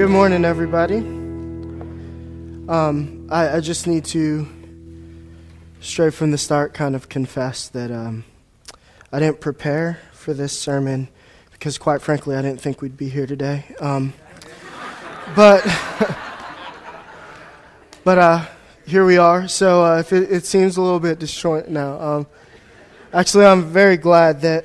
Good morning, everybody. I just need to, straight from the start, kind of confess that I didn't prepare for this sermon because, quite frankly, I didn't think we'd be here today. But here we are. So if it seems a little bit disjointed now. Actually, I'm very glad that.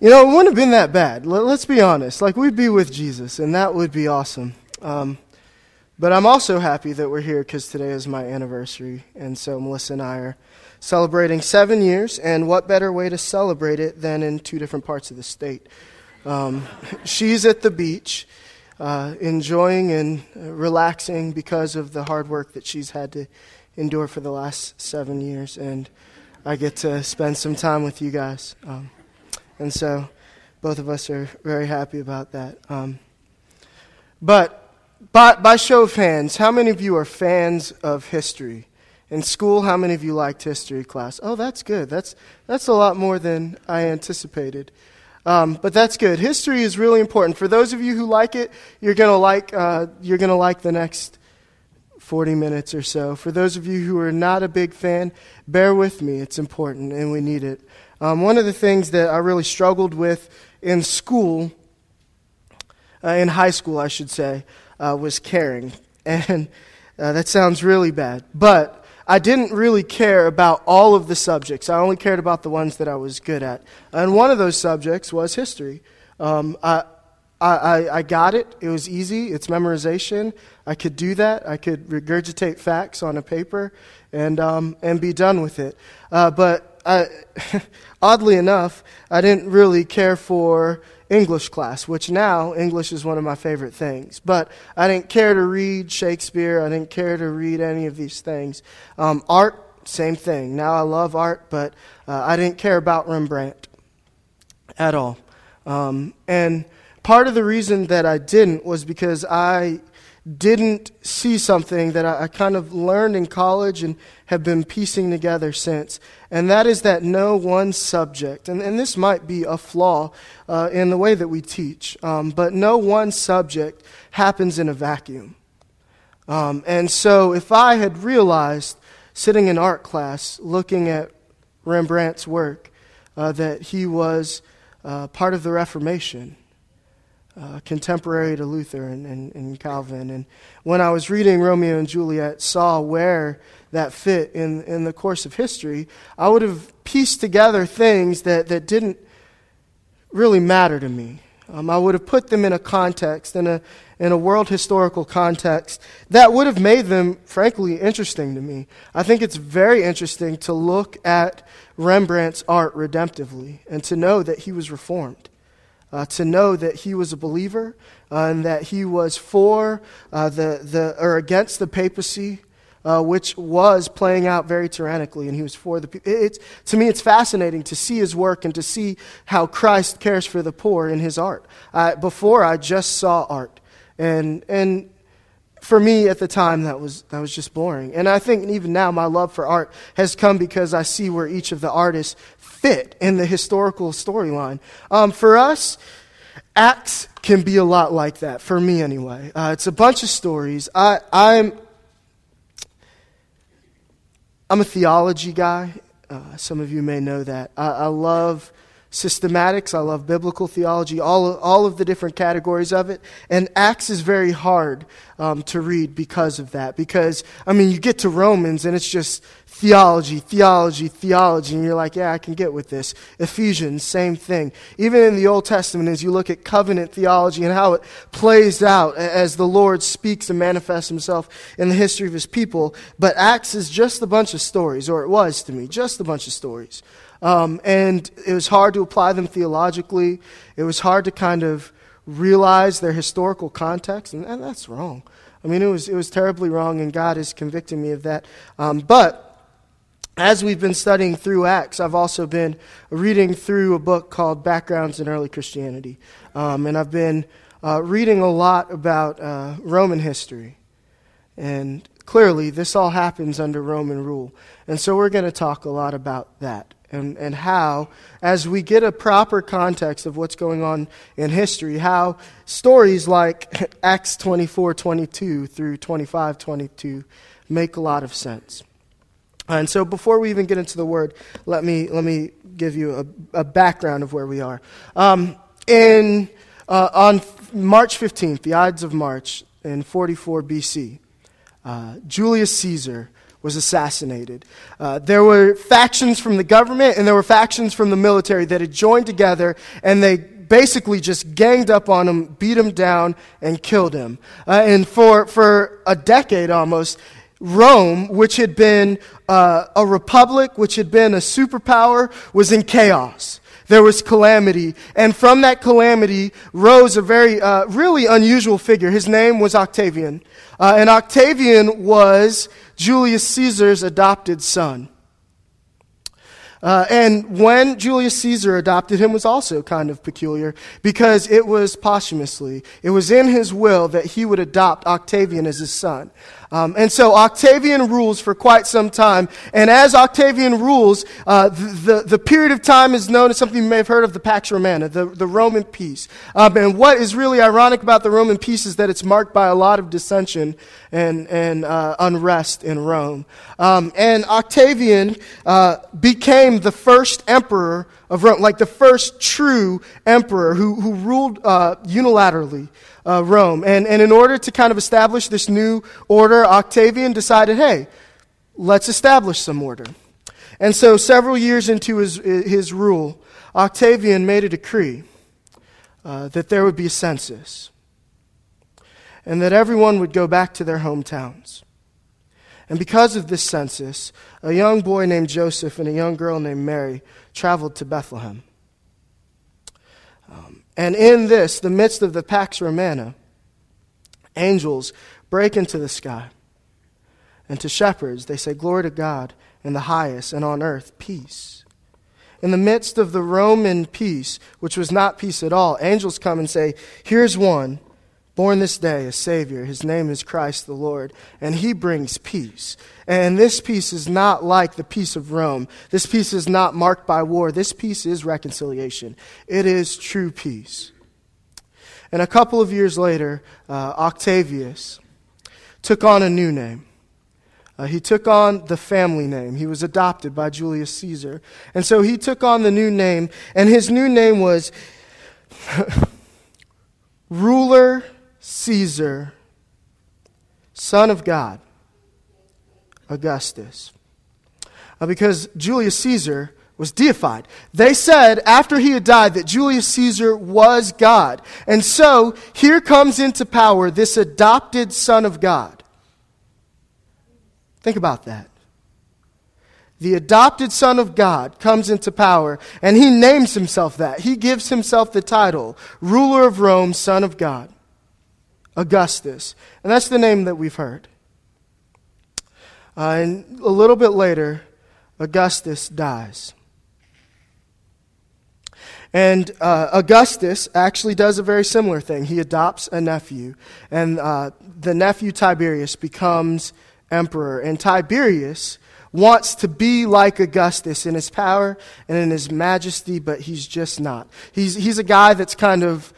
You know, it wouldn't have been that bad. Let's be honest. Like, we'd be with Jesus, and that would be awesome. But I'm also happy that we're here because today is my anniversary. And so Melissa and I are celebrating 7 years, and what better way to celebrate it than in two different parts of the state. She's at the beach, enjoying and relaxing because of the hard work that she's had to endure for the last 7 years. And I get to spend some time with you guys. And so both of us are very happy about that. But by show of hands, how many of you are fans of history? In school, how many of you liked history class? Oh, that's good. That's a lot more than I anticipated. But that's good. History is really important. For those of you who like it, you're gonna like the next 40 minutes or so. For those of you who are not a big fan, bear with me. It's important, and we need it. One of the things that I really struggled with in school, in high school, I should say, was caring. And that sounds really bad. But I didn't really care about all of the subjects. I only cared about the ones that I was good at. And one of those subjects was history. I got it. It was easy. It's memorization. I could do that. I could regurgitate facts on a paper and be done with it. Oddly enough, I didn't really care for English class, which now English is one of my favorite things. But I didn't care to read Shakespeare. I didn't care to read any of these things. Art, same thing. Now I love art, but I didn't care about Rembrandt at all. And part of the reason that I didn't was because I didn't see something that I kind of learned in college and have been piecing together since. And that is that no one subject, and this might be a flaw in the way that we teach, but no one subject happens in a vacuum. And so if I had realized sitting in art class looking at Rembrandt's work that he was part of the Reformation, contemporary to Luther and Calvin. And when I was reading Romeo and Juliet, saw where that fit in the course of history, I would have pieced together things that didn't really matter to me. I would have put them in a context, in a world historical context, that would have made them, frankly, interesting to me. I think it's very interesting to look at Rembrandt's art redemptively and to know that he was reformed. To know that he was a believer and that he was for or against the papacy, which was playing out very tyrannically, and he was for the people. To me, it's fascinating to see his work and to see how Christ cares for the poor in his art. Before, I just saw art, and for me at the time, that was just boring. And I think even now, my love for art has come because I see where each of the artists fit in the historical storyline. For us, Acts can be a lot like that, for me anyway. It's a bunch of stories. I'm a theology guy. Some of you may know that. I love systematics. I love biblical theology, all of the different categories of it. And Acts is very hard to read because of that. Because, I mean, you get to Romans and it's just theology, and you're like, yeah, I can get with this. Ephesians, same thing. Even in the Old Testament, as you look at covenant theology and how it plays out as the Lord speaks and manifests himself in the history of his people. But Acts is just a bunch of stories, or it was to me, just a bunch of stories. And it was hard to apply them theologically. It was hard to kind of realize their historical context, and that's wrong. I mean, it was terribly wrong, and God is convicting me of that. But as we've been studying through Acts, I've also been reading through a book called Backgrounds in Early Christianity. And I've been reading a lot about Roman history. And clearly, this all happens under Roman rule. And so we're going to talk a lot about that and how, as we get a proper context of what's going on in history, how stories like Acts 24:22 through 25:22 make a lot of sense. And so before we even get into the word, let me give you a background of where we are. On March 15th, the Ides of March in 44 BC, Julius Caesar was assassinated. There were factions from the government and there were factions from the military that had joined together, and they basically just ganged up on him, beat him down, and killed him. And for a decade almost, Rome, which had been a republic, which had been a superpower, was in chaos. There was calamity. And from that calamity rose a very, really unusual figure. His name was Octavian. And Octavian was Julius Caesar's adopted son. And when Julius Caesar adopted him was also kind of peculiar, because it was posthumously. It was in his will that he would adopt Octavian as his son. And so Octavian rules for quite some time. And as Octavian rules, the period of time is known as something you may have heard of, the Pax Romana, the Roman peace. And what is really ironic about the Roman peace is that it's marked by a lot of dissension and unrest in Rome. And Octavian became the first emperor of Rome, like the first true emperor who ruled unilaterally Rome. And in order to kind of establish this new order, Octavian decided, hey, let's establish some order. And so several years into his rule, Octavian made a decree that there would be a census and that everyone would go back to their hometowns. And because of this census, a young boy named Joseph and a young girl named Mary traveled to Bethlehem. And in this, the midst of the Pax Romana, angels break into the sky. And to shepherds, they say, "Glory to God in the highest, and on earth, peace." In the midst of the Roman peace, which was not peace at all, angels come and say, "Here's one born this day, a Savior. His name is Christ the Lord, and he brings peace." And this peace is not like the peace of Rome. This peace is not marked by war. This peace is reconciliation. It is true peace. And a couple of years later, Octavius took on a new name. He took on the family name. He was adopted by Julius Caesar. And so he took on the new name, and his new name was Ruler Caesar, son of God, Augustus. Because Julius Caesar was deified. They said after he had died that Julius Caesar was God. And so here comes into power this adopted son of God. Think about that. The adopted son of God comes into power, and he names himself that. He gives himself the title, Ruler of Rome, Son of God, Augustus. And that's the name that we've heard. And a little bit later, Augustus dies. And Augustus actually does a very similar thing. He adopts a nephew, and the nephew Tiberius becomes emperor. And Tiberius wants to be like Augustus in his power and in his majesty, but he's just not. He's a guy that's kind of,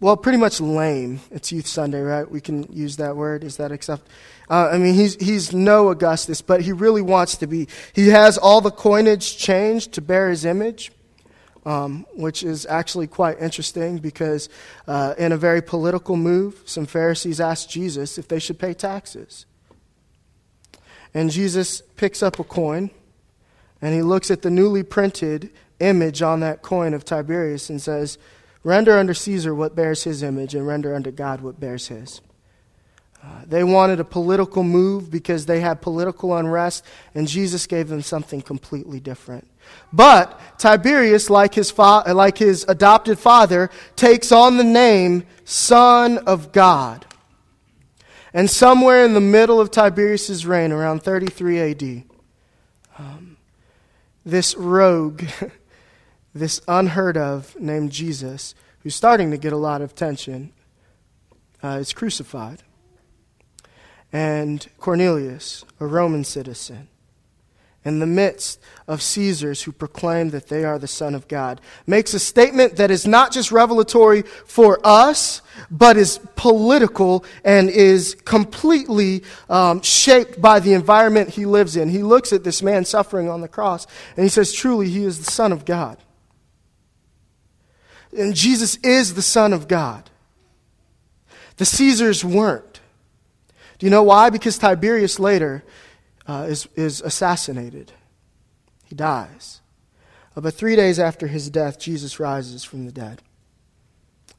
well, pretty much lame. It's Youth Sunday, right? We can use that word. Is that acceptable? I mean, he's no Augustus, but he really wants to be. He has all the coinage changed to bear his image, which is actually quite interesting because in a very political move, some Pharisees asked Jesus if they should pay taxes. And Jesus picks up a coin, and he looks at the newly printed image on that coin of Tiberius and says, "Render unto Caesar what bears his image, and render unto God what bears his." They wanted a political move because they had political unrest, and Jesus gave them something completely different. But Tiberius, like his adopted father, takes on the name Son of God. And somewhere in the middle of Tiberius' reign, around 33 AD, this rogue, this unheard of, named Jesus, who's starting to get a lot of attention, is crucified. And Cornelius, a Roman citizen, in the midst of Caesars who proclaim that they are the Son of God, makes a statement that is not just revelatory for us, but is political and is completely shaped by the environment he lives in. He looks at this man suffering on the cross, and he says, truly, he is the Son of God. And Jesus is the Son of God. The Caesars weren't. Do you know why? Because Tiberius later is assassinated. He dies. But 3 days after his death, Jesus rises from the dead.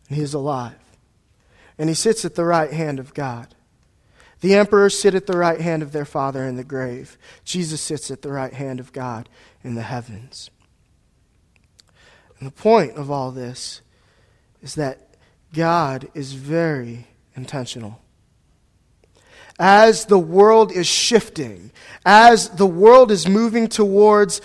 And he is alive. And he sits at the right hand of God. The emperors sit at the right hand of their father in the grave. Jesus sits at the right hand of God in the heavens. And the point of all this is that God is very intentional. As the world is shifting, as the world is moving towards,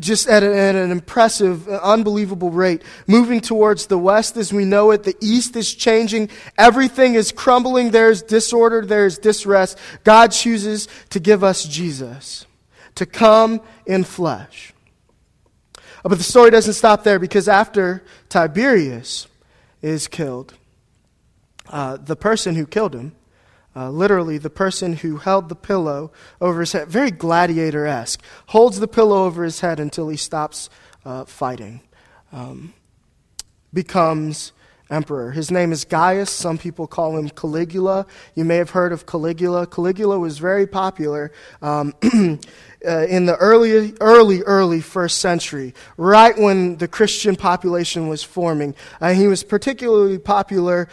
just at an impressive, unbelievable rate, moving towards the West as we know it, the East is changing, everything is crumbling, there is disorder, there is disrest. God chooses to give us Jesus, to come in flesh. But the story doesn't stop there, because after Tiberius is killed, the person who killed him, literally, the person who held the pillow over his head, very gladiator-esque, holds the pillow over his head until he stops fighting, becomes emperor. His name is Gaius. Some people call him Caligula. You may have heard of Caligula. Caligula was very popular in the early first century, right when the Christian population was forming. He was particularly popular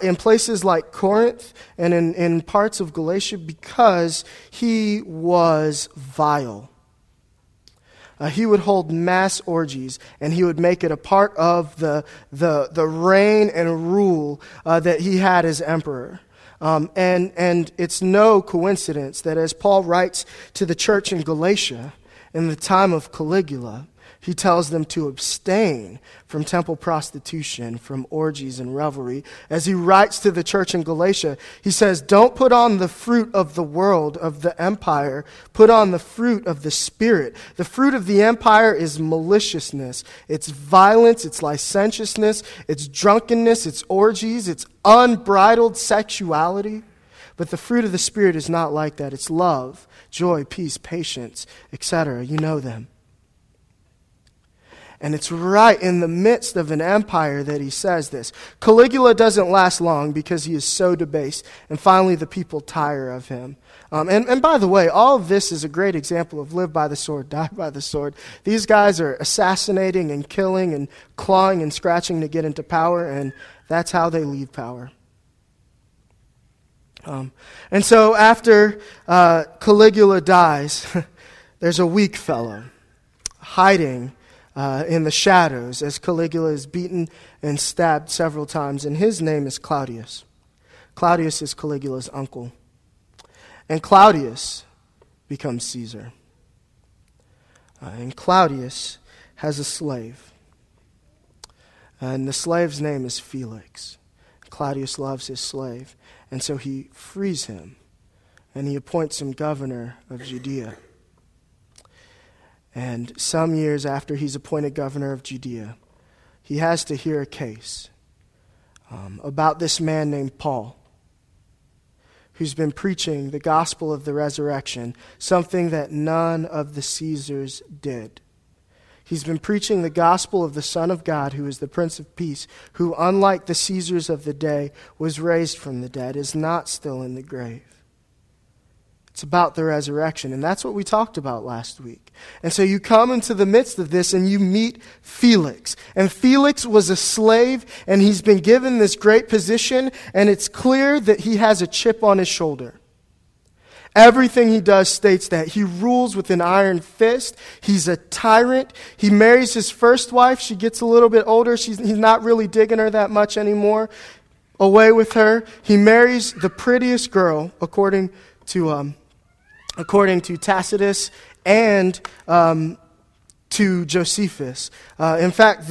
in places like Corinth and in parts of Galatia because he was vile. He would hold mass orgies, and he would make it a part of the reign and rule that he had as emperor. And it's no coincidence that as Paul writes to the church in Galatia in the time of Caligula, he tells them to abstain from temple prostitution, from orgies and revelry. As he writes to the church in Galatia, he says, don't put on the fruit of the world, of the empire. Put on the fruit of the Spirit. The fruit of the empire is maliciousness. It's violence. It's licentiousness. It's drunkenness. It's orgies. It's unbridled sexuality. But the fruit of the Spirit is not like that. It's love, joy, peace, patience, etc. You know them. And it's right in the midst of an empire that he says this. Caligula doesn't last long because he is so debased. And finally, the people tire of him. And by the way, all of this is a great example of live by the sword, die by the sword. These guys are assassinating and killing and clawing and scratching to get into power. And that's how they leave power. And so after Caligula dies, there's a weak fellow hiding in the shadows as Caligula is beaten and stabbed several times. And his name is Claudius. Claudius is Caligula's uncle. And Claudius becomes Caesar. And Claudius has a slave. And the slave's name is Felix. Claudius loves his slave. And so he frees him. And he appoints him governor of Judea. And some years after he's appointed governor of Judea, he has to hear a case about this man named Paul, who's been preaching the gospel of the resurrection, something that none of the Caesars did. He's been preaching the gospel of the Son of God, who is the Prince of Peace, who, unlike the Caesars of the day, was raised from the dead, is not still in the grave. It's about the resurrection, and that's what we talked about last week. And so you come into the midst of this, and you meet Felix. And Felix was a slave, and he's been given this great position, and it's clear that he has a chip on his shoulder. Everything he does states that. He rules with an iron fist. He's a tyrant. He marries his first wife. She gets a little bit older. He's not really digging her that much anymore. Away with her. He marries the prettiest girl, according to Tacitus and to Josephus. In fact,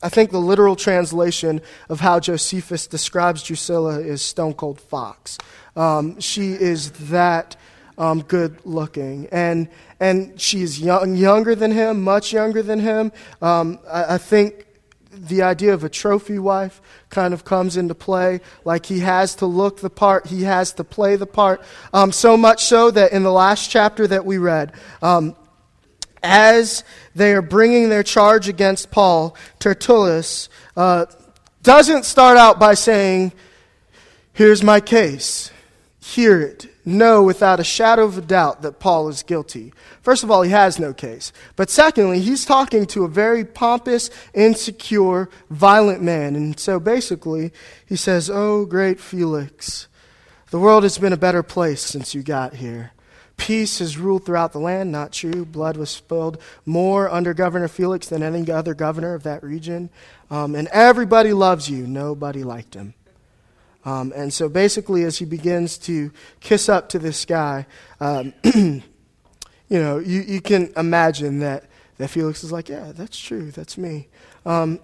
I think the literal translation of how Josephus describes Drusilla is stone cold fox. She is that good looking. And she's younger than him, much younger than him. I think the idea of a trophy wife kind of comes into play. Like, he has to look the part, he has to play the part. So much so that in the last chapter that we read, as they are bringing their charge against Paul, Tertullus doesn't start out by saying, "Here's my case. Hear it. Know without a shadow of a doubt that Paul is guilty." First of all, he has no case. But secondly, he's talking to a very pompous, insecure, violent man. And so basically, he says, "Oh, great Felix, the world has been a better place since you got here. Peace has ruled throughout the land." Not true. Blood was spilled more under Governor Felix than any other governor of that region. And everybody loves you. Nobody liked him. And so basically, as he begins to kiss up to this guy, you can imagine that Felix is like, "Yeah, that's true. That's me." And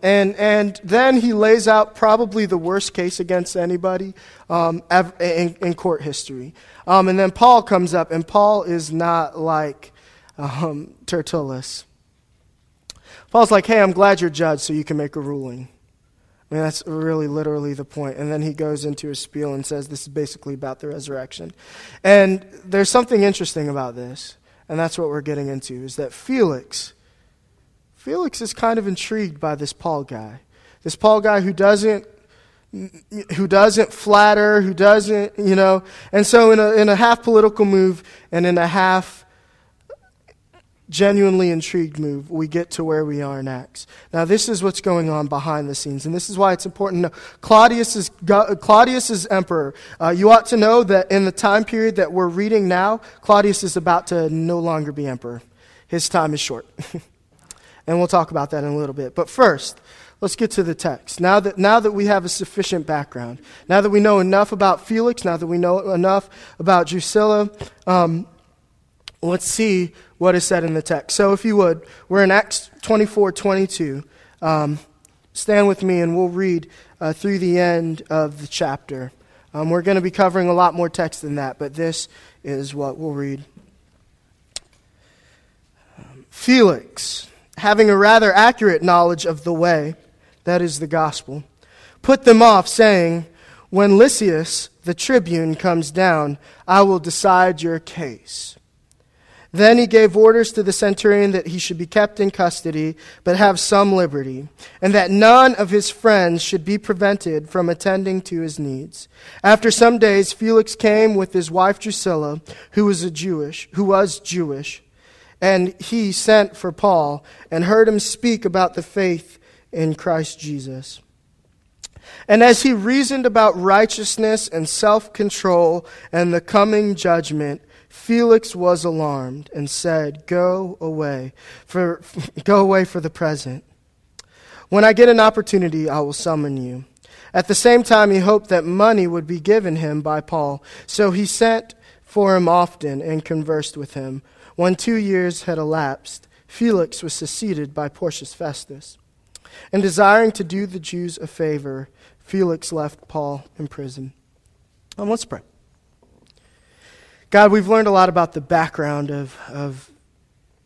then he lays out probably the worst case against anybody ever in court history. And then Paul comes up, and Paul is not like Tertullus. Paul's like, "Hey, I'm glad you're judged so you can make a ruling." I mean, that's really literally the point. And then he goes into his spiel and says this is basically about the resurrection. And there's something interesting about this, and that's what we're getting into, is that Felix is kind of intrigued by this Paul guy. This Paul guy who doesn't flatter, who doesn't, And so in a half political move and in a half genuinely intrigued move, we get to where we are in Acts. Now, this is what's going on behind the scenes, and this is why it's important to know. Claudius is emperor. You ought to know that in the time period that we're reading now, Claudius is about to no longer be emperor. His time is short. And we'll talk about that in a little bit. But first, let's get to the text. Now that we have a sufficient background, now that we know enough about Felix, now that we know enough about Drusilla, let's see what is said in the text. So if you would, we're in Acts 24:22. Stand with me and we'll read through the end of the chapter. We're going to be covering a lot more text than that, but this is what we'll read. Felix, having a rather accurate knowledge of the way, that is the gospel, put them off, saying, "When Lysias, the tribune, comes down, I will decide your case." Then he gave orders to the centurion that he should be kept in custody, but have some liberty, and that none of his friends should be prevented from attending to his needs. After some days, Felix came with his wife Drusilla, who was Jewish, and he sent for Paul and heard him speak about the faith in Christ Jesus. And as he reasoned about righteousness and self-control and the coming judgment, Felix was alarmed and said, Go away for the present. When I get an opportunity, I will summon you." At the same time, he hoped that money would be given him by Paul. So he sent for him often and conversed with him. When 2 years had elapsed, Felix was succeeded by Porcius Festus. And desiring to do the Jews a favor, Felix left Paul in prison. Let's pray. God, we've learned a lot about the background of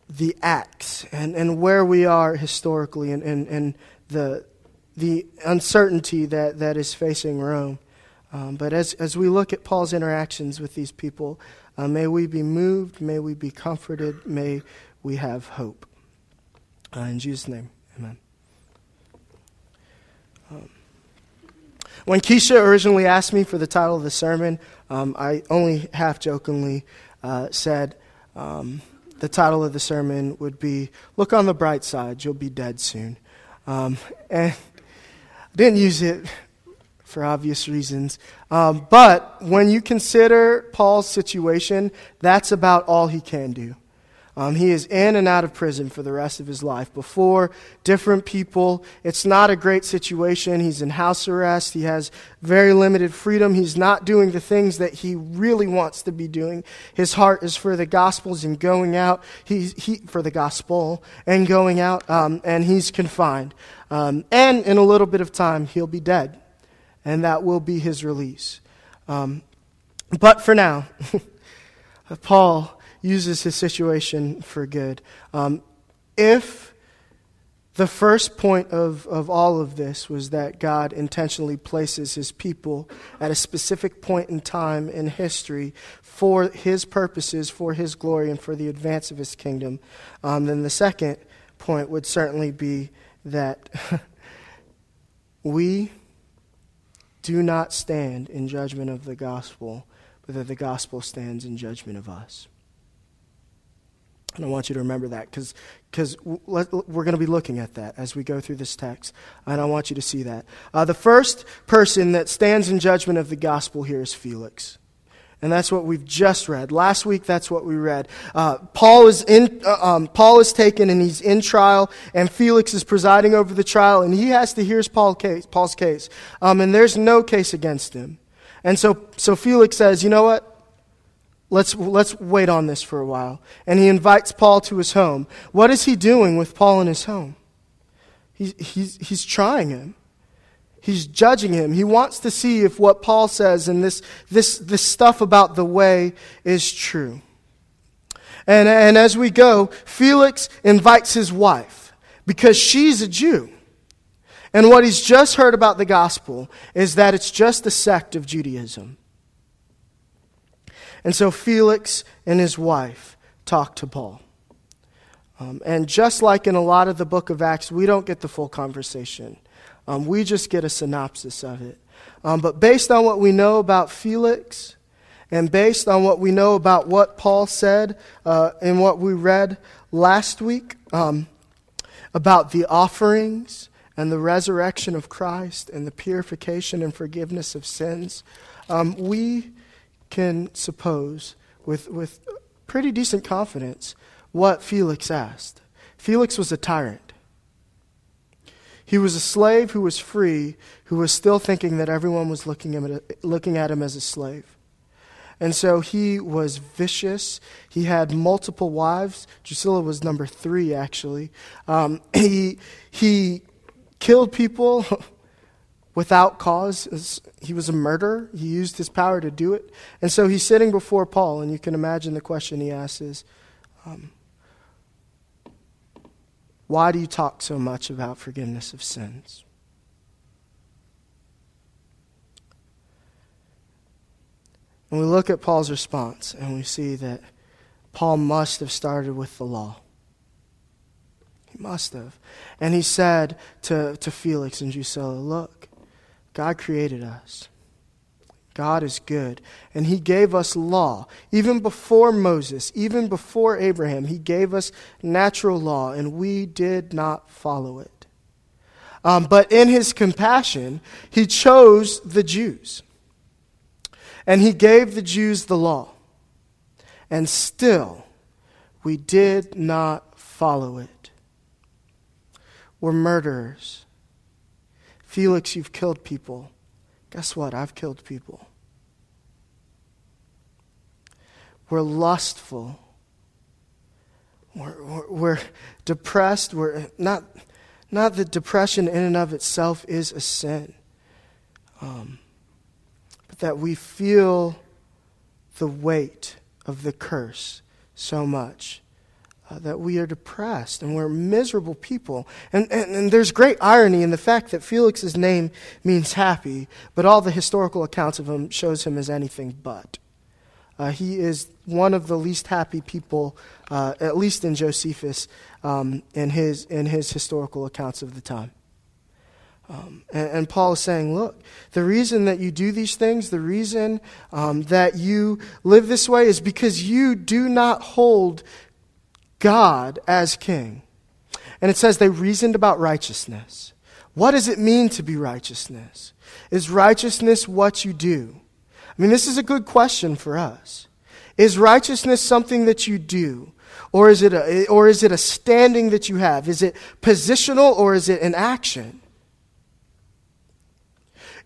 the Acts and where we are historically and the uncertainty that is facing Rome. But as we look at Paul's interactions with these people, may we be moved, may we be comforted, may we have hope. In Jesus' name, amen. When Keisha originally asked me for the title of the sermon, I only half-jokingly said the title of the sermon would be, "Look on the bright side, you'll be dead soon." And I didn't use it for obvious reasons. But when you consider Paul's situation, that's about all he can do. He is in and out of prison for the rest of his life, before different people. It's not a great situation. He's in house arrest. He has very limited freedom. He's not doing the things that he really wants to be doing. His heart is for the gospels and going out. He's for the gospel and going out, and he's confined. And in a little bit of time, he'll be dead, and that will be his release. But for now... Paul uses his situation for good. If the first point of all of this was that God intentionally places his people at a specific point in time in history for his purposes, for his glory, and for the advance of his kingdom, then the second point would certainly be that we do not stand in judgment of the gospel, but that the gospel stands in judgment of us. And I want you to remember that, because we're going to be looking at that as we go through this text, and I want you to see that. The first person that stands in judgment of the gospel here is Felix. And that's what we've just read. Last week, that's what we read. Paul is taken and he's in trial, and Felix is presiding over the trial, and he has to hear Paul's case. And there's no case against him. And so Felix says, you know what? Let's wait on this for a while. And he invites Paul to his home. What is he doing with Paul in his home? He's trying him. He's judging him. He wants to see if what Paul says and this stuff about the way is true. And as we go, Felix invites his wife because she's a Jew. And what he's just heard about the gospel is that it's just a sect of Judaism. And so Felix and his wife talk to Paul. And just like in a lot of the book of Acts, we don't get the full conversation. We just get a synopsis of it. But based on what we know about Felix, and based on what we know about what Paul said and what we read last week about the offerings and the resurrection of Christ and the purification and forgiveness of sins, we can suppose with pretty decent confidence what Felix asked. Felix was a tyrant. He was a slave who was free, who was still thinking that everyone was looking at him as a slave. And so he was vicious. He had multiple wives. Drusilla was number 3, actually. He killed people without cause. He was a murderer. He used his power to do it. And so he's sitting before Paul, and you can imagine the question he asks is, why do you talk so much about forgiveness of sins? And we look at Paul's response, and we see that Paul must have started with the law. He must have. And he said to Felix and Drusilla, look, God created us. God is good, and he gave us law. Even before Moses, even before Abraham, he gave us natural law, and we did not follow it. But in his compassion, he chose the Jews, and he gave the Jews the law, and still we did not follow it. We're murderers. Felix, you've killed people. Guess what? I've killed people. We're lustful. We're depressed. We're not that depression in and of itself is a sin, but that we feel the weight of the curse so much that we are depressed and we're miserable people. And there's great irony in the fact that Felix's name means happy, but all the historical accounts of him shows him as anything but. He is one of the least happy people, at least in Josephus, in his historical accounts of the time. And Paul is saying, look, the reason that you do these things, the reason that you live this way is because you do not hold God as king. And it says they reasoned about righteousness. What does it mean to be righteousness? Is righteousness what you do? I mean, this is a good question for us. Is righteousness something that you do? Or is it a standing that you have? Is it positional or is it an action?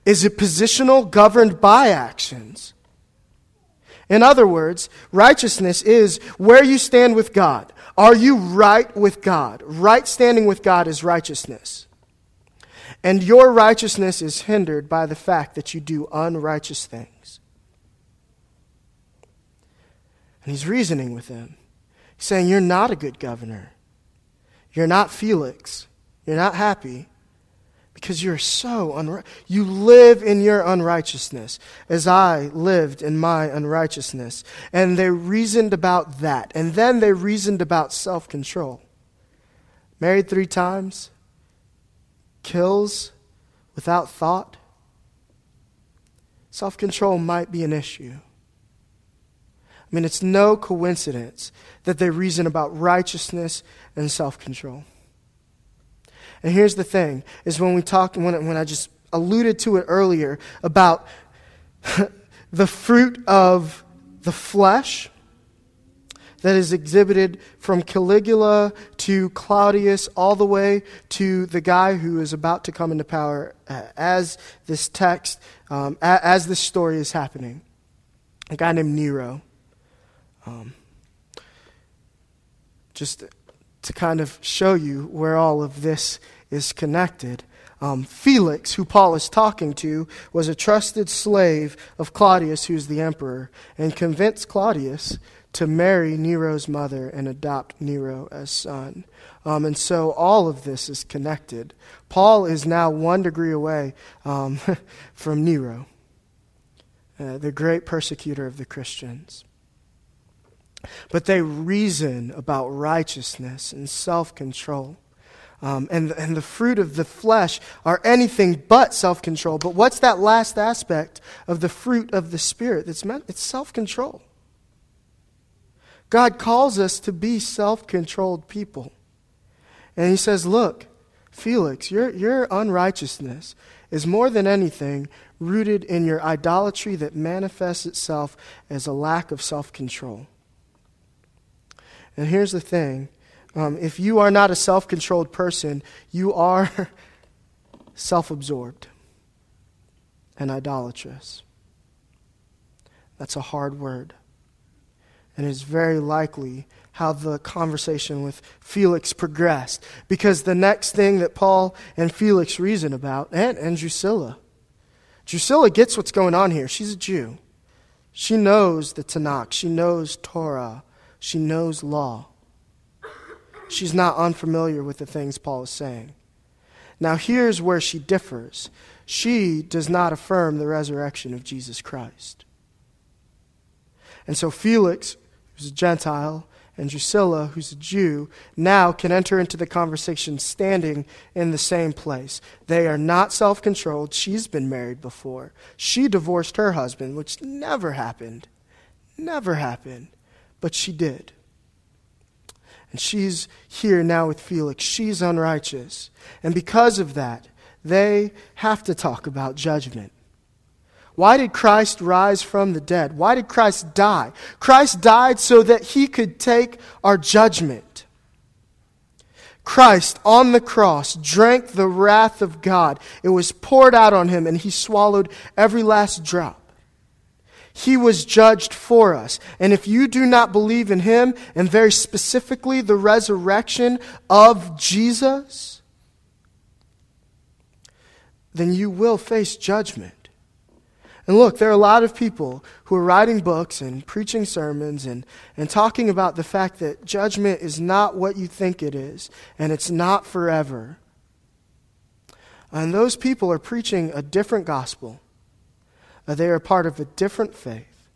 Is it positional governed by actions? In other words, righteousness is where you stand with God. Are you right with God? Right standing with God is righteousness. And your righteousness is hindered by the fact that you do unrighteous things. And he's reasoning with them. He's saying, you're not a good governor. You're not Felix. You're not happy because you're so unrighteous. You live in your unrighteousness as I lived in my unrighteousness. And they reasoned about that. And then they reasoned about self-control. Married 3 times. Kills without thought. Self-control might be an issue. I mean, it's no coincidence that they reason about righteousness and self-control. And here's the thing, is when we talked, when I just alluded to it earlier about the fruit of the flesh that is exhibited from Caligula to Claudius all the way to the guy who is about to come into power as this text, as this story is happening, a guy named Nero. Just to kind of show you where all of this is connected. Felix, who Paul is talking to, was a trusted slave of Claudius, who's the emperor, and convinced Claudius to marry Nero's mother and adopt Nero as son. And so all of this is connected. Paul is now 1 degree away from Nero, the great persecutor of the Christians. But they reason about righteousness and self-control. And the fruit of the flesh are anything but self-control. But what's that last aspect of the fruit of the Spirit? It's self-control. God calls us to be self-controlled people. And he says, look, Felix, your unrighteousness is more than anything rooted in your idolatry that manifests itself as a lack of self-control. And here's the thing, if you are not a self-controlled person, you are self-absorbed and idolatrous. That's a hard word. And it's very likely how the conversation with Felix progressed. Because the next thing that Paul and Felix reason about, and Drusilla gets what's going on here. She's a Jew. She knows the Tanakh. She knows Torah. She knows law. She's not unfamiliar with the things Paul is saying. Now here's where she differs. She does not affirm the resurrection of Jesus Christ. And so Felix, who's a Gentile, and Drusilla, who's a Jew, now can enter into the conversation standing in the same place. They are not self-controlled. She's been married before. She divorced her husband, which never happened. Never happened. But she did. And she's here now with Felix. She's unrighteous. And because of that, they have to talk about judgment. Why did Christ rise from the dead? Why did Christ die? Christ died so that he could take our judgment. Christ on the cross drank the wrath of God. It was poured out on him and he swallowed every last drop. He was judged for us. And if you do not believe in him, and very specifically the resurrection of Jesus, then you will face judgment. And look, there are a lot of people who are writing books and preaching sermons and talking about the fact that judgment is not what you think it is, and it's not forever. And those people are preaching a different gospel. They are part of a different faith.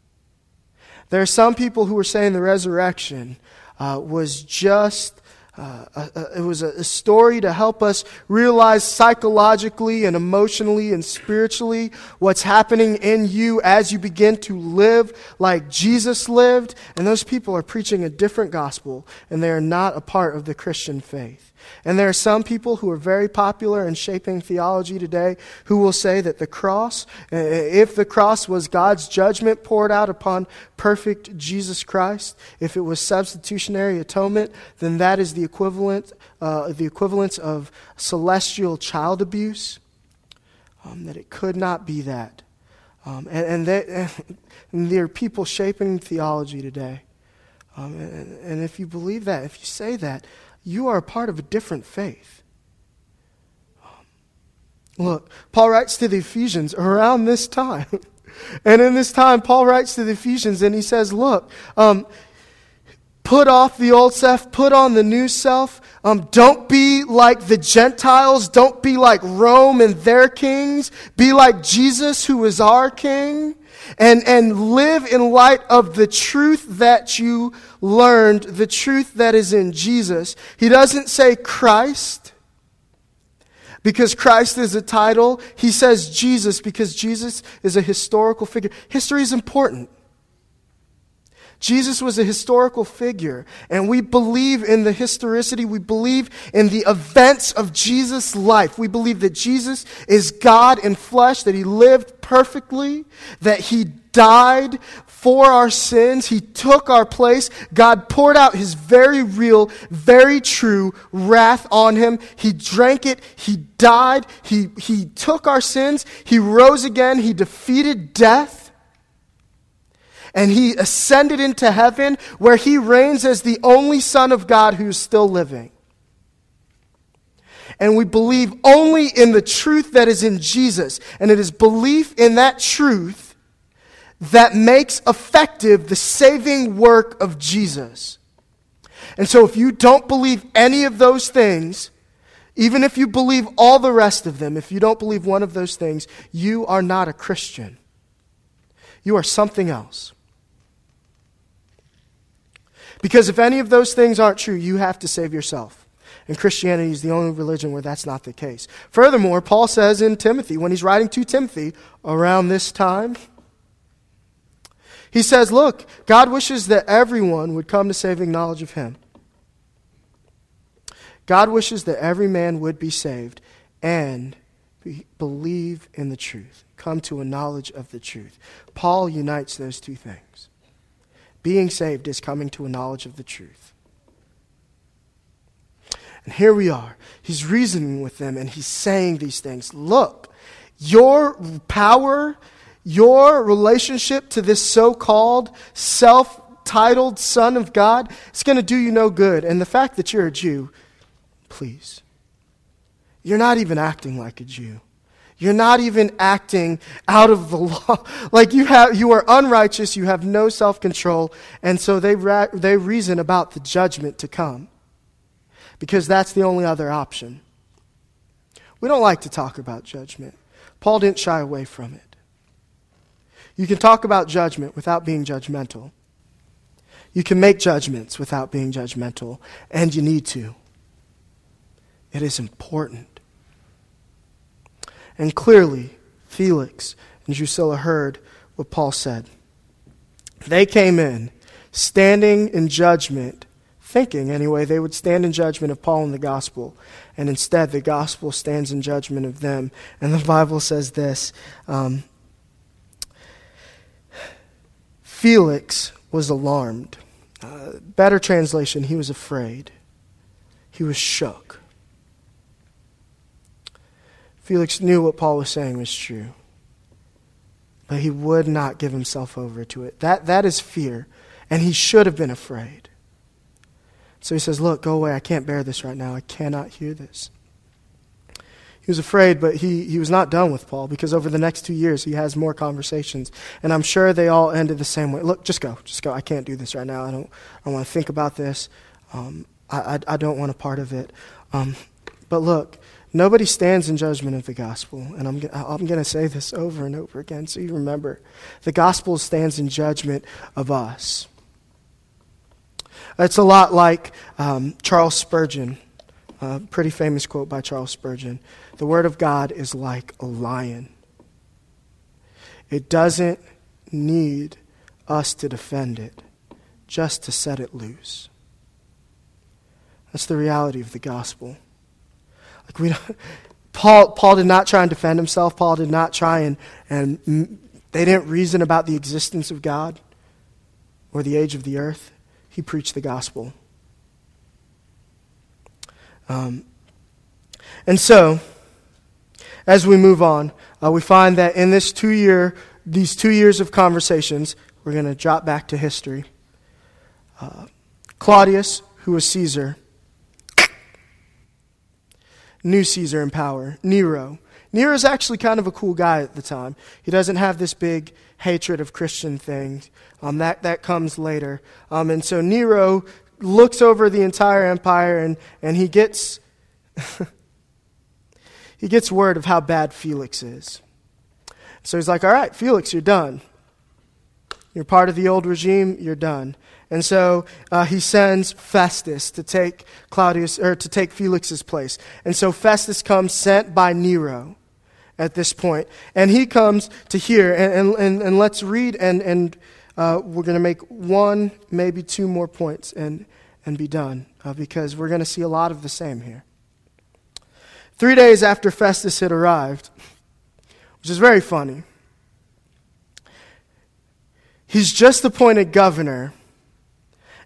There are some people who are saying the resurrection was just, it was a story to help us realize psychologically and emotionally and spiritually what's happening in you as you begin to live like Jesus lived. And those people are preaching a different gospel, and they are not a part of the Christian faith. And there are some people who are very popular in shaping theology today who will say that the cross, if the cross was God's judgment poured out upon perfect Jesus Christ, if it was substitutionary atonement, then that is the equivalence of celestial child abuse, that it could not be that. And there are people shaping theology today. And if you believe that, if you say that, you are a part of a different faith. Look, Paul writes to the Ephesians around this time. And in this time, Paul writes to the Ephesians and he says, look, put off the old self, put on the new self. Don't be like the Gentiles. Don't be like Rome and their kings. Be like Jesus, who is our king. And live in light of the truth that you learned, the truth that is in Jesus. He doesn't say Christ, because Christ is a title. He says Jesus, because Jesus is a historical figure. History is important. Jesus was a historical figure, and we believe in the historicity. We believe in the events of Jesus' life. We believe that Jesus is God in flesh, that he lived perfectly, that he died for our sins. He took our place. God poured out his very real, very true wrath on him. He drank it. He died. He took our sins. He rose again. He defeated death. And he ascended into heaven, where he reigns as the only Son of God who is still living. And we believe only in the truth that is in Jesus. And it is belief in that truth that makes effective the saving work of Jesus. And so if you don't believe any of those things, even if you believe all the rest of them, if you don't believe one of those things, you are not a Christian. You are something else. Because if any of those things aren't true, you have to save yourself. And Christianity is the only religion where that's not the case. Furthermore, Paul says in Timothy, when he's writing to Timothy around this time, he says, look, God wishes that everyone would come to saving knowledge of him. God wishes that every man would be saved and believe in the truth, come to a knowledge of the truth. Paul unites those two things. Being saved is coming to a knowledge of the truth. And here we are. He's reasoning with them and he's saying these things. Look, your power, your relationship to this so-called self-titled Son of God, it's going to do you no good. And the fact that you're a Jew, please, you're not even acting like a Jew. You're not even acting out of the law. Like you are unrighteous, you have no self-control, and so they reason about the judgment to come, because that's the only other option. We don't like to talk about judgment. Paul didn't shy away from it. You can talk about judgment without being judgmental. You can make judgments without being judgmental, and you need to. It is important. And clearly, Felix and Drusilla heard what Paul said. They came in, standing in judgment, thinking anyway they would stand in judgment of Paul and the gospel. And instead, the gospel stands in judgment of them. And the Bible says this, Felix was alarmed. Better translation, he was afraid. He was shook. Felix knew what Paul was saying was true, but he would not give himself over to it. That is fear, and he should have been afraid. So he says, look, go away. I can't bear this right now. I cannot hear this. He was afraid, but he was not done with Paul, because over the next 2 years, he has more conversations, and I'm sure they all ended the same way. Look, just go. I can't do this right now. I don't want to think about this. I don't want a part of it. But look, nobody stands in judgment of the gospel, and I'm going to say this over and over again so you remember. The gospel stands in judgment of us. It's a lot like Charles Spurgeon, a pretty famous quote by Charles Spurgeon. The word of God is like a lion. It doesn't need us to defend it, just to set it loose. That's the reality of the gospel. Like Paul did not try and defend himself. Paul did not try and they didn't reason about the existence of God or the age of the earth. He preached the gospel. And so, as we move on, we find that in this 2 year, these 2 years of conversations, we're going to drop back to history. Claudius, who was Caesar, new Caesar in power, Nero, Nero's actually kind of a cool guy at the time. He doesn't have this big hatred of Christian things. That comes later. And so Nero looks over the entire empire and he gets he gets word of how bad Felix is. So he's like, all right, Felix, you're done. You're part of the old regime, you're done. And so he sends Festus to take Claudius or to take Felix's place. And so Festus comes sent by Nero at this point. And he comes to here, and let's read, and we're going to make one, maybe two more points and be done, because we're going to see a lot of the same here. 3 days after Festus had arrived, which is very funny, he's just appointed governor.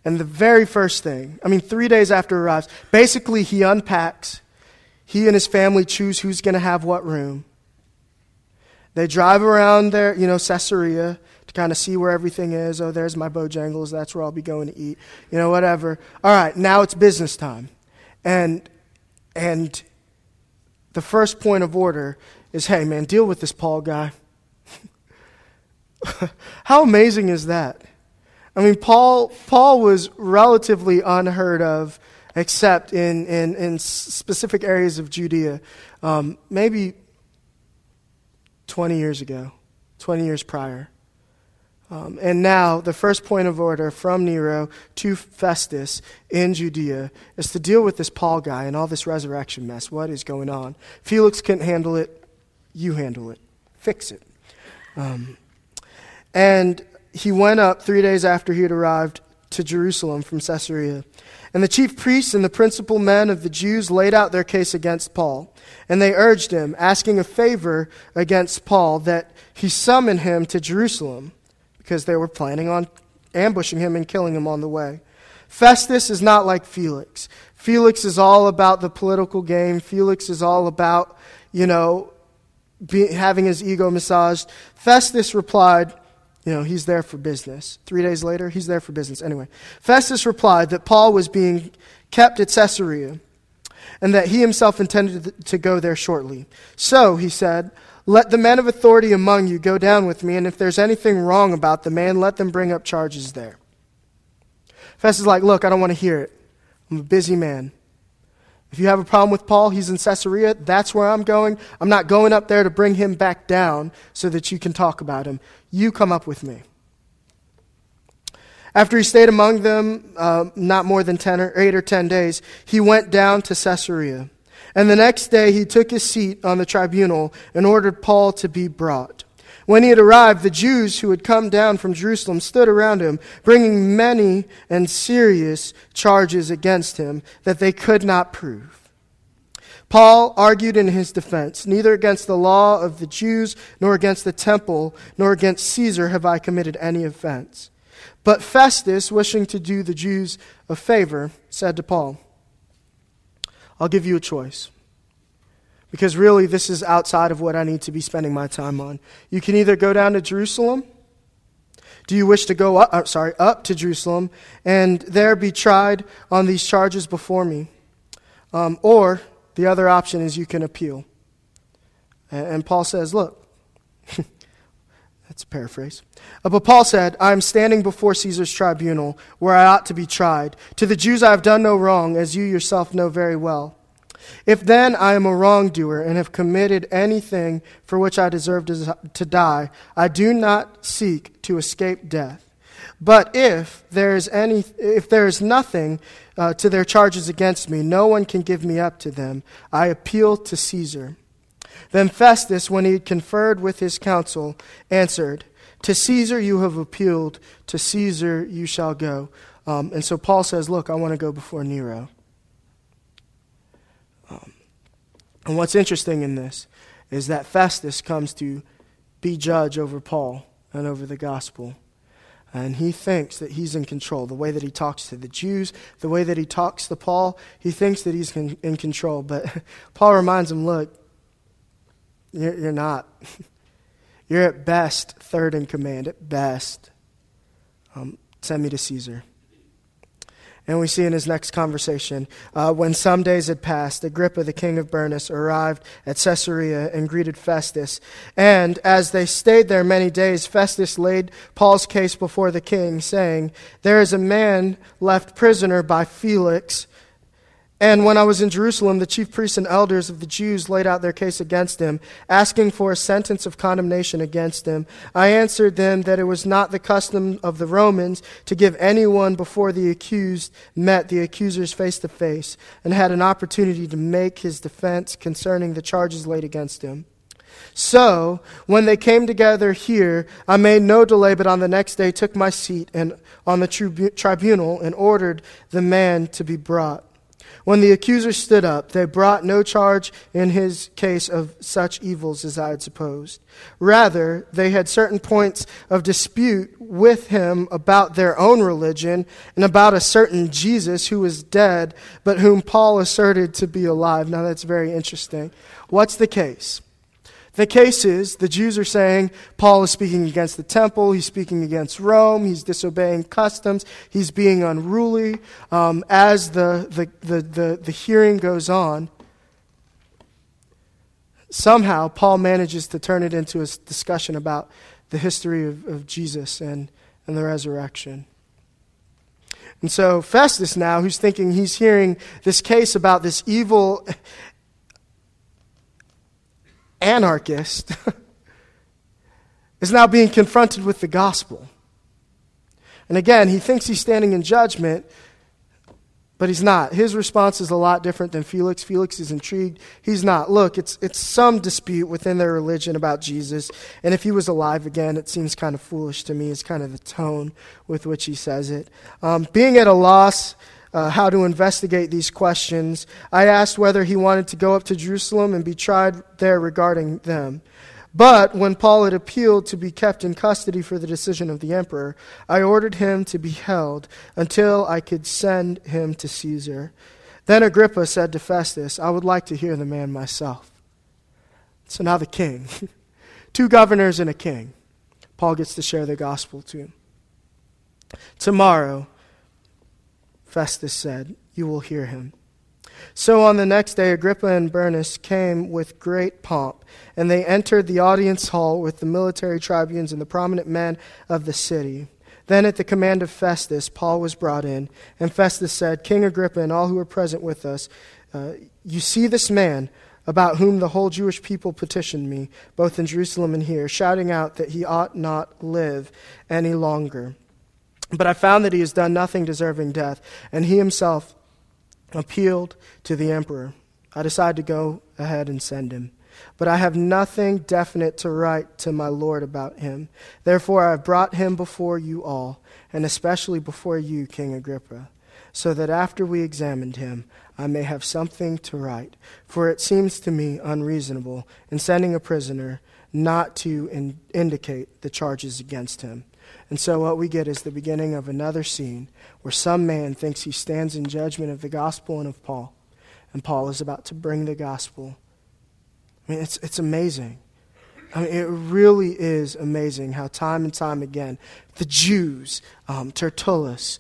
And the very first thing, 3 days after he arrives, basically he unpacks. He and his family choose who's going to have what room. They drive around there, Caesarea, to kind of see where everything is. Oh, there's my Bojangles. That's where I'll be going to eat. Whatever. All right, now it's business time. And the first point of order is, hey, man, deal with this Paul guy. How amazing is that? Paul was relatively unheard of, except in specific areas of Judea, maybe 20 years ago, 20 years prior. And now the first point of order from Nero to Festus in Judea is to deal with this Paul guy and all this resurrection mess. What is going on? Felix couldn't handle it. You handle it. Fix it. And he went up 3 days after he had arrived to Jerusalem from Caesarea. And the chief priests and the principal men of the Jews laid out their case against Paul. And they urged him, asking a favor against Paul, that he summon him to Jerusalem, because they were planning on ambushing him and killing him on the way. Festus is not like Felix. Felix is all about the political game. Felix is all about, having his ego massaged. Festus replied... he's there for business. 3 days later, he's there for business. Anyway, Festus replied that Paul was being kept at Caesarea and that he himself intended to go there shortly. So, he said, let the men of authority among you go down with me, and if there's anything wrong about the man, let them bring up charges there. Festus is like, look, I don't want to hear it. I'm a busy man. If you have a problem with Paul, he's in Caesarea. That's where I'm going. I'm not going up there to bring him back down so that you can talk about him. You come up with me. After he stayed among them not more than 8 or 10 days, he went down to Caesarea. And the next day he took his seat on the tribunal and ordered Paul to be brought. When he had arrived, the Jews who had come down from Jerusalem stood around him, bringing many and serious charges against him that they could not prove. Paul argued in his defense, neither against the law of the Jews, nor against the temple, nor against Caesar have I committed any offense. But Festus, wishing to do the Jews a favor, said to Paul, I'll give you a choice. Because really, this is outside of what I need to be spending my time on. You can either go down to Jerusalem. Do you wish to go up to Jerusalem and there be tried on these charges before me? Or the other option is you can appeal. And Paul says, look, that's a paraphrase. But Paul said, I am standing before Caesar's tribunal where I ought to be tried. To the Jews I have done no wrong, as you yourself know very well. If then I am a wrongdoer and have committed anything for which I deserve to die, I do not seek to escape death. But if there is nothing to their charges against me, no one can give me up to them. I appeal to Caesar. Then Festus, when he had conferred with his council, answered, To Caesar you have appealed, to Caesar you shall go. And so Paul says, look, I want to go before Nero. And what's interesting in this is that Festus comes to be judge over Paul and over the gospel. And he thinks that he's in control. The way that he talks to the Jews, the way that he talks to Paul, he thinks that he's in control. But Paul reminds him, look, you're not. You're at best third in command, at best. Send me to Caesar. And we see in his next conversation, when some days had passed, Agrippa, the king of Bernice, arrived at Caesarea and greeted Festus. And as they stayed there many days, Festus laid Paul's case before the king, saying, "There is a man left prisoner by Felix. And when I was in Jerusalem, the chief priests and elders of the Jews laid out their case against him, asking for a sentence of condemnation against him. I answered them that it was not the custom of the Romans to give anyone before the accused met the accusers face to face, and had an opportunity to make his defense concerning the charges laid against him. So, when they came together here, I made no delay, but on the next day took my seat and on the tribunal and ordered the man to be brought. When the accusers stood up, they brought no charge in his case of such evils as I had supposed. Rather, they had certain points of dispute with him about their own religion and about a certain Jesus who was dead, but whom Paul asserted to be alive." Now that's very interesting. What's the case? The case is, the Jews are saying, Paul is speaking against the temple, he's speaking against Rome, he's disobeying customs, he's being unruly. As the hearing goes on, somehow Paul manages to turn it into a discussion about the history of Jesus and the resurrection. And so Festus now, who's thinking he's hearing this case about this evil anarchist, is now being confronted with the gospel. And again, he thinks he's standing in judgment, but he's not. His response is a lot different than Felix. Felix is intrigued. He's not. Look, it's some dispute within their religion about Jesus, and if he was alive again, it seems kind of foolish to me. It's kind of the tone with which he says it. Being at a loss how to investigate these questions, I asked whether he wanted to go up to Jerusalem and be tried there regarding them. But when Paul had appealed to be kept in custody for the decision of the emperor, I ordered him to be held until I could send him to Caesar. Then Agrippa said to Festus, "I would like to hear the man myself." So now the king, two governors and a king, Paul gets to share the gospel to him. "Tomorrow," Festus said, "you will hear him." So on the next day, Agrippa and Bernice came with great pomp, and they entered the audience hall with the military tribunes and the prominent men of the city. Then at the command of Festus, Paul was brought in, and Festus said, "King Agrippa and all who are present with us, you see this man about whom the whole Jewish people petitioned me, both in Jerusalem and here, shouting out that he ought not live any longer. But I found that he has done nothing deserving death, and he himself appealed to the emperor. I decided to go ahead and send him. But I have nothing definite to write to my lord about him. Therefore, I have brought him before you all, and especially before you, King Agrippa, so that after we examined him, I may have something to write. For it seems to me unreasonable in sending a prisoner not to indicate the charges against him." And so what we get is the beginning of another scene where some man thinks he stands in judgment of the gospel and of Paul, and Paul is about to bring the gospel. I mean, it's amazing. I mean, it really is amazing how time and time again, the Jews, Tertullus,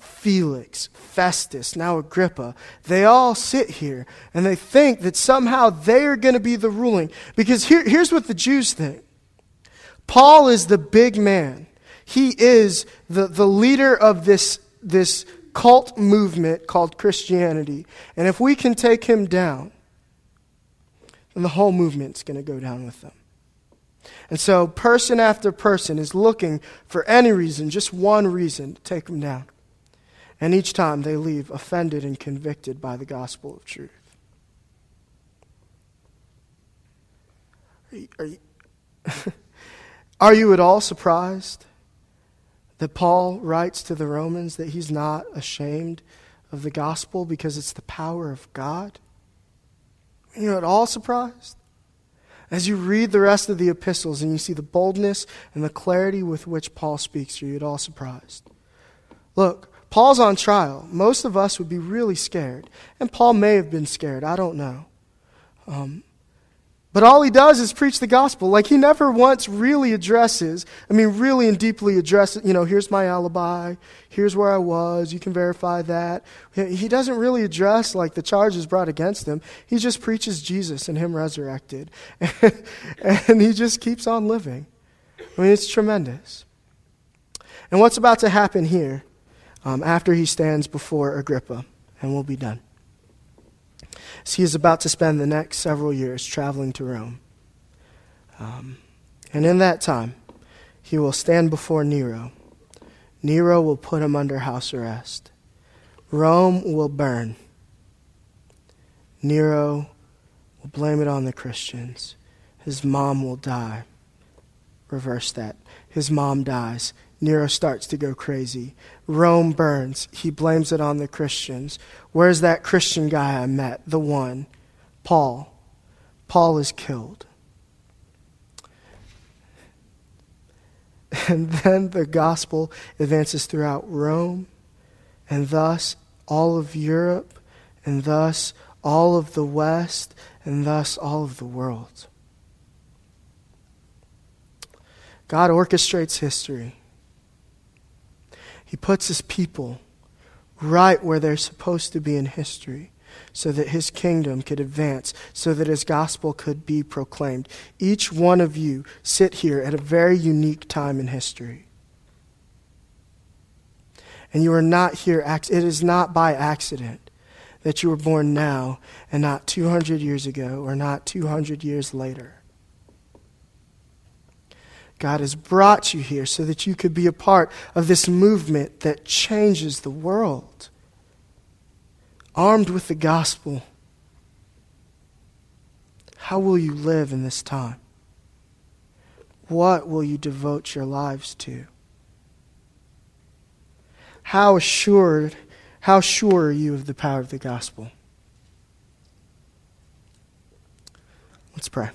Felix, Festus, now Agrippa, they all sit here and they think that somehow they are going to be the ruling. Because here's what the Jews think. Paul is the big man. He is the leader of this cult movement called Christianity. And if we can take him down, then the whole movement's going to go down with them. And so person after person is looking for any reason, just one reason, to take him down. And each time they leave offended and convicted by the gospel of truth. Are you at all surprised that Paul writes to the Romans that he's not ashamed of the gospel because it's the power of God? Are you at all surprised? As you read the rest of the epistles and you see the boldness and the clarity with which Paul speaks, are you at all surprised? Look, Paul's on trial. Most of us would be really scared. And Paul may have been scared. I don't know. But all he does is preach the gospel. Like, he never once really addresses, really and deeply addresses, here's my alibi, here's where I was, you can verify that. He doesn't really address, like, the charges brought against him. He just preaches Jesus and him resurrected. And he just keeps on living. It's tremendous. And what's about to happen here after he stands before Agrippa, and we'll be done. So he is about to spend the next several years traveling to Rome. And in that time, he will stand before Nero. Nero will put him under house arrest. Rome will burn. Nero will blame it on the Christians. His mom will die. Reverse that. His mom dies. Nero starts to go crazy. Rome burns. He blames it on the Christians. Where's that Christian guy I met? The one, Paul. Paul is killed. And then the gospel advances throughout Rome, and thus all of Europe, and thus all of the West, and thus all of the world. God orchestrates history. He puts his people right where they're supposed to be in history so that his kingdom could advance, so that his gospel could be proclaimed. Each one of you sit here at a very unique time in history. And you are not here, it is not by accident that you were born now and not 200 years ago or not 200 years later. God has brought you here so that you could be a part of this movement that changes the world. Armed with the gospel, how will you live in this time? What will you devote your lives to? How sure are you of the power of the gospel? Let's pray.